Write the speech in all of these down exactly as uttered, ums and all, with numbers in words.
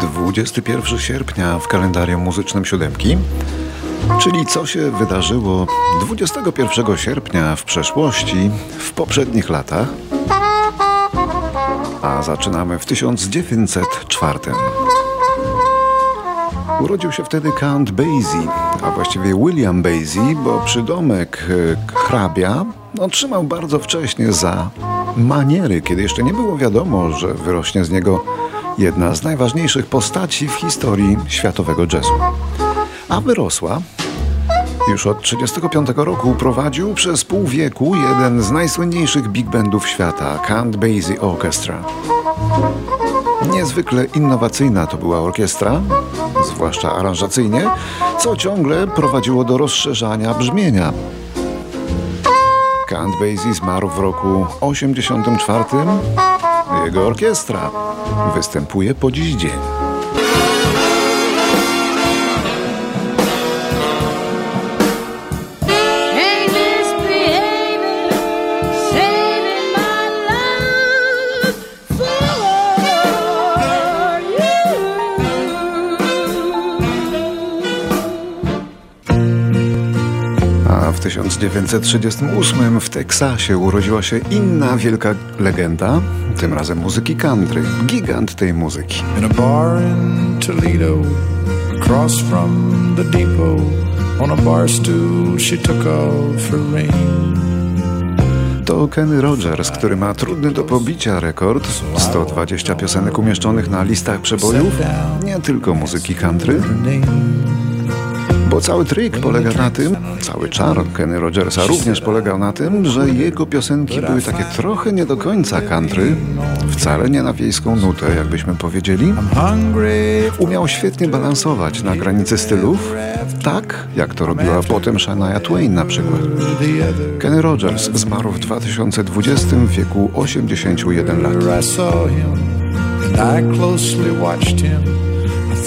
dwudziestego pierwszego sierpnia w kalendarium muzycznym siódemki, czyli co się wydarzyło dwudziestego pierwszego sierpnia w przeszłości, w poprzednich latach, a zaczynamy w tysiąc dziewięćset czwartym. Urodził się wtedy Count Basie, a właściwie William Basie, bo przydomek hrabia otrzymał bardzo wcześnie za maniery, kiedy jeszcze nie było wiadomo, że wyrośnie z niego jedna z najważniejszych postaci w historii światowego jazzu. A wyrosła. Już od tysiąc dziewięćset trzydziestego piątego roku prowadził przez pół wieku jeden z najsłynniejszych big bandów świata, Count Basie Orchestra. Niezwykle innowacyjna to była orkiestra, zwłaszcza aranżacyjnie, co ciągle prowadziło do rozszerzania brzmienia. Count Basie zmarł w roku osiemdziesiątym czwartym. Jego orkiestra występuje po dziś dzień. W tysiąc dziewięćset trzydziestym ósmym w Teksasie urodziła się inna wielka legenda, tym razem muzyki country, gigant tej muzyki. In a bar in Toledo, across from the depot, on a bar stool she took off her ring. To Kenny Rogers, który ma trudny do pobicia rekord, sto dwadzieścia piosenek umieszczonych na listach przebojów, nie tylko muzyki country. Bo cały trik polega na tym, cały czar Kenny Rogersa również polegał na tym, że jego piosenki były takie trochę nie do końca country, wcale nie na wiejską nutę, jakbyśmy powiedzieli. Umiał świetnie balansować na granicy stylów, tak jak to robiła potem Shania Twain na przykład. Kenny Rogers zmarł w dwa tysiące dwudziestym w wieku osiemdziesięciu jeden lat.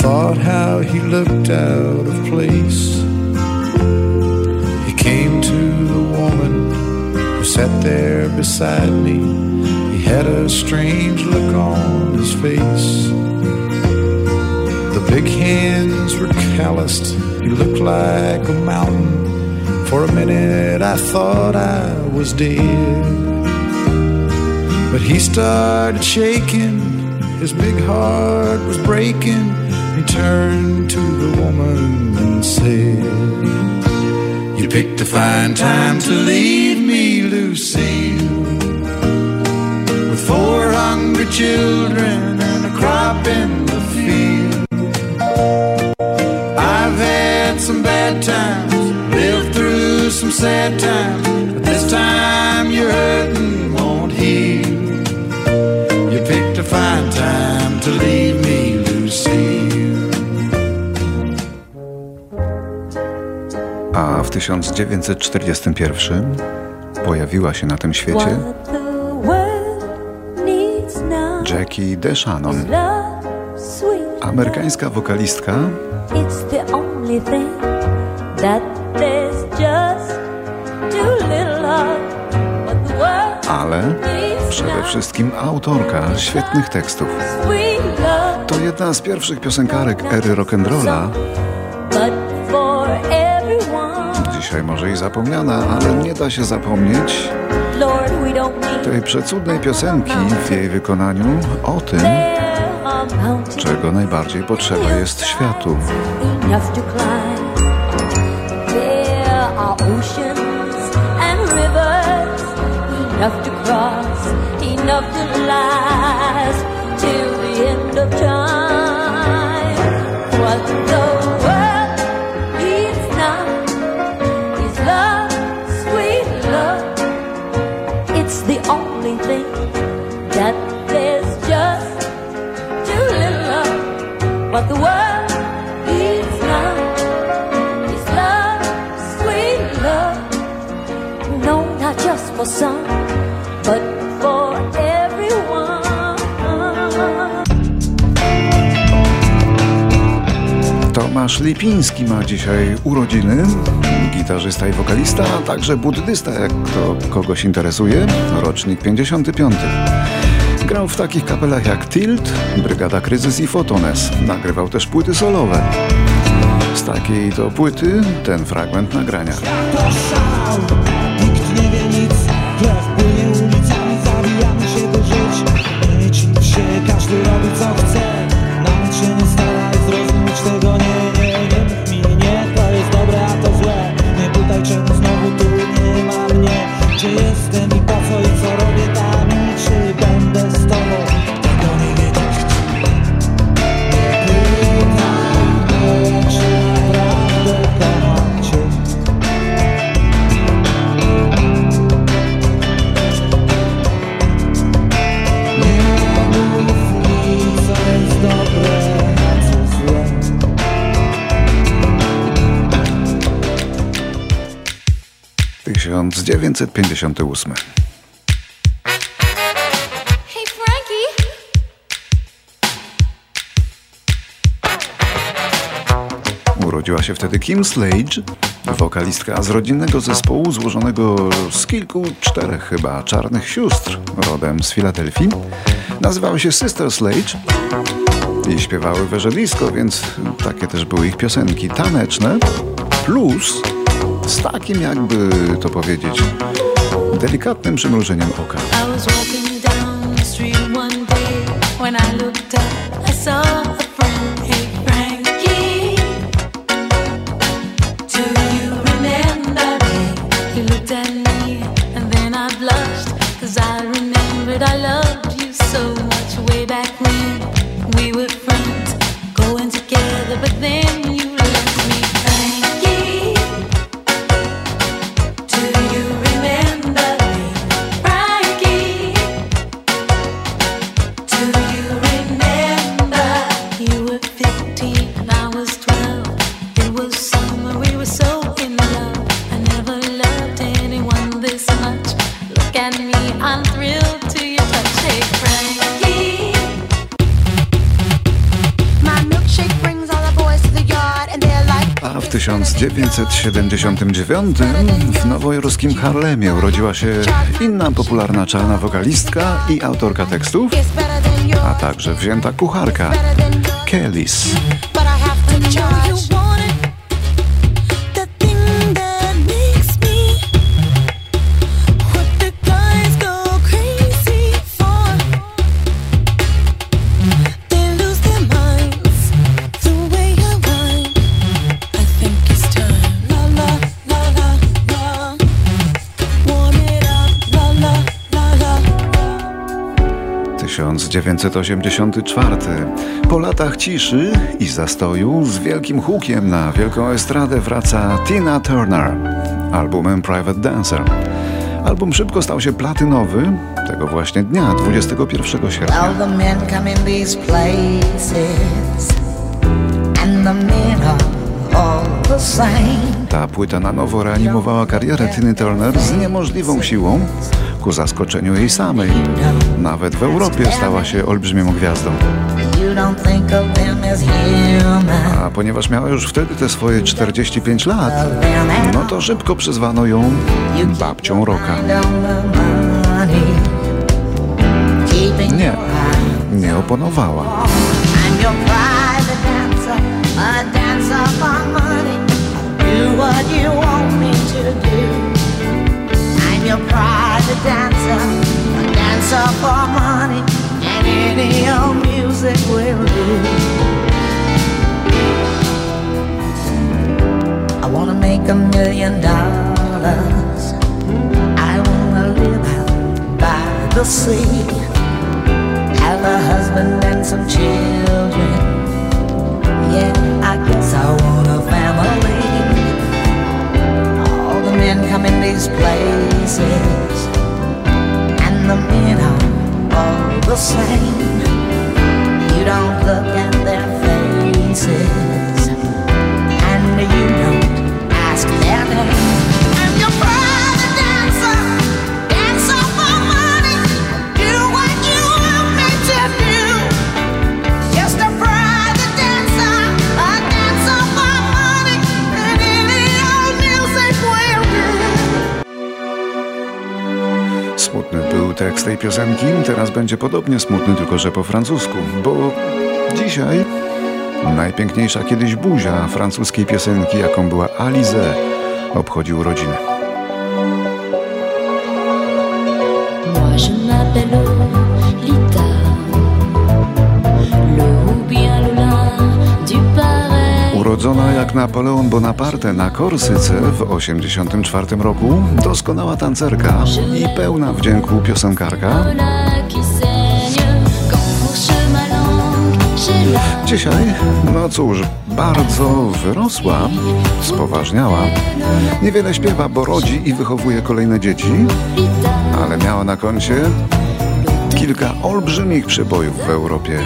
Thought how he looked out of place. He came to the woman who sat there beside me. He had a strange look on his face. The big hands were calloused. He looked like a mountain. For a minute I thought I was dead. But he started shaking. His big heart was breaking. He turned to the woman and said, you picked a fine time to leave me, Lucille, with four hungry children and a crop in the field. I've had some bad times, lived through some sad times, but this time you're hurting, won't heal. You picked a fine time to leave me, Lucille. A w tysiąc dziewięćset czterdziestym pierwszym pojawiła się na tym świecie Jackie DeShannon, amerykańska wokalistka, ale przede wszystkim autorka świetnych tekstów. To jedna z pierwszych piosenkarek ery rock'n'rolla. Dzisiaj może i zapomniana, ale nie da się zapomnieć tej przecudnej piosenki w jej wykonaniu o tym, czego najbardziej potrzeba jest światu. But the world needs love, it's love, sweet love. No, not just for some, but for everyone. Tomasz Lipiński ma dzisiaj urodziny. Gitarzysta i wokalista, a także buddysta, jak to kogoś interesuje. Rocznik pięćdziesiąty piąty. Grał w takich kapelach jak Tilt, Brygada Kryzys i Photones. Nagrywał też płyty solowe. Z takiej to płyty ten fragment nagrania. tysiąc dziewięćset pięćdziesiąty ósmy. Urodziła się wtedy Kim Slade, wokalistka z rodzinnego zespołu złożonego z kilku, czterech chyba, czarnych sióstr, rodem z Filadelfii. Nazywały się Sister Slade i śpiewały weże disco, więc takie też były ich piosenki taneczne, plus z takim, jakby to powiedzieć, delikatnym przymrużeniem oka. w tysiąc dziewięćset siedemdziesiątym dziewiątym w nowojoruskim Harlemie urodziła się inna popularna czarna wokalistka i autorka tekstów, a także wzięta kucharka Kelis. tysiąc dziewięćset osiemdziesiąty czwarty. Po latach ciszy i zastoju z wielkim hukiem na wielką estradę wraca Tina Turner albumem Private Dancer. Album szybko stał się platynowy tego właśnie dnia, dwudziestego pierwszego sierpnia. Ta płyta na nowo reanimowała karierę Tiny Turner z niemożliwą siłą. Ku zaskoczeniu jej samej. Nawet w Europie stała się olbrzymią gwiazdą. A ponieważ miała już wtedy te swoje czterdzieści pięć lat, no to szybko przyzwano ją babcią rocka. Nie, nie oponowała. Your private dancer, a dancer for money, and any old music will do. I wanna make a million dollars. I wanna live out by the sea. Have a husband and some children. Yeah, I guess I want a family. Men come in these places, and the men are all the same. You don't look at their faces, and you don't ask their name. I'm your private dancer, dancer for money. Do what you want me to do. Just a private dancer, a dancer for money, and any old music will. Smutny był tekst tej piosenki teraz będzie podobnie smutny, tylko że po francusku, bo dzisiaj najpiękniejsza kiedyś buzia francuskiej piosenki, jaką była Alize, obchodzi urodziny. Urodzona jak Napoleon Bonaparte na Korsyce w tysiąc dziewięćset osiemdziesiątym czwartym roku, doskonała tancerka i pełna wdzięku piosenkarka. Dzisiaj, no cóż, bardzo wyrosła, spoważniała. Niewiele śpiewa, bo rodzi i wychowuje kolejne dzieci, ale miała na koncie kilka olbrzymich przebojów w Europie.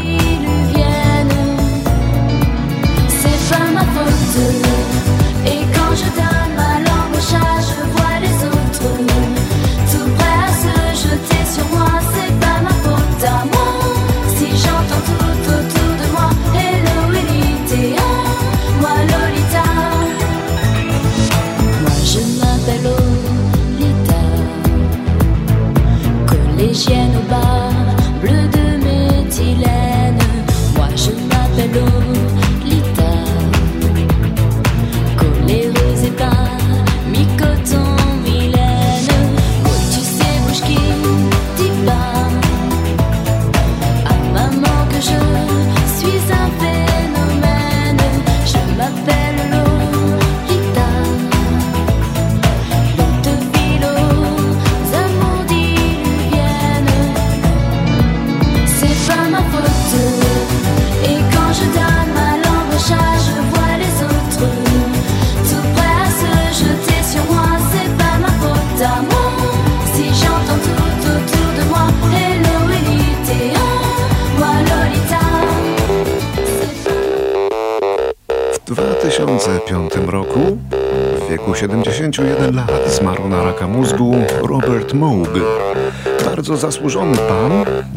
siedemdziesiąt jeden lat zmarł na raka mózgu Robert Moog. Bardzo zasłużony pan,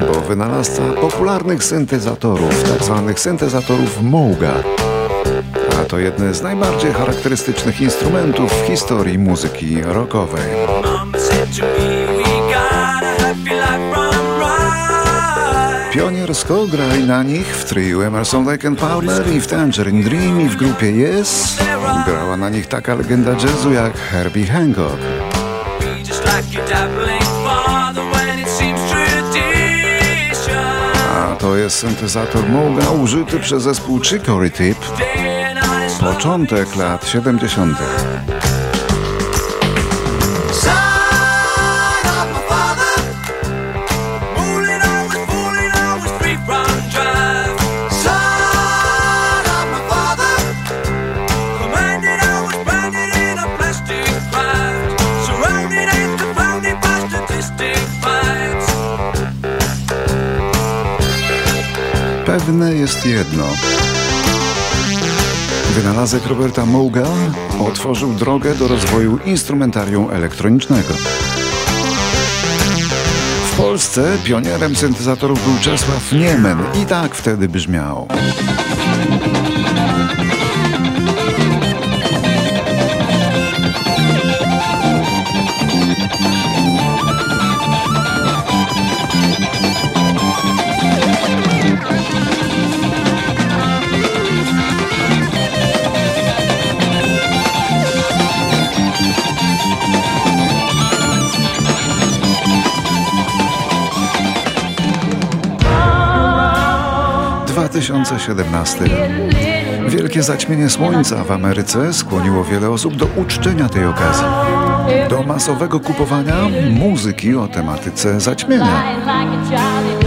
bo wynalazca popularnych syntezatorów, tak zwanych syntezatorów Mooga. A to jedne z najbardziej charakterystycznych instrumentów w historii muzyki rockowej. Pioniersko grali na nich w triu Emerson Lake and Powell i w Tangerine Dream i w grupie Yes. Grała na nich taka legenda jazzu jak Herbie Hancock. A to jest syntezator Mooga użyty przez zespół Chicory Tip. Początek lat siedemdziesiątych. Pewne jest jedno. Wynalazek Roberta Mooga otworzył drogę do rozwoju instrumentarium elektronicznego. W Polsce pionierem syntezatorów był Czesław Niemen i tak wtedy brzmiał. dwa tysiące siedemnasty. Wielkie zaćmienie słońca w Ameryce skłoniło wiele osób do uczczenia tej okazji, do masowego kupowania muzyki o tematyce zaćmienia.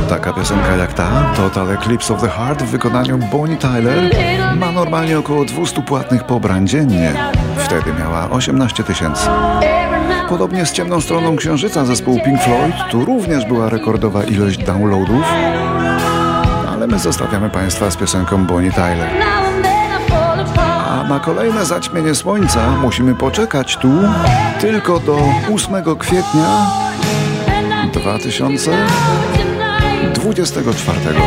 Taka piosenka jak ta, Total Eclipse of the Heart w wykonaniu Bonnie Tyler, ma normalnie około dwieście płatnych pobrań dziennie. Wtedy miała osiemnaście tysięcy. Podobnie z Ciemną stroną księżyca zespołu Pink Floyd, tu również była rekordowa ilość downloadów. My zostawiamy Państwa z piosenką Bonnie Tyler. A na kolejne zaćmienie słońca musimy poczekać tu tylko do ósmego kwietnia dwa tysiące dwudziestego czwartego.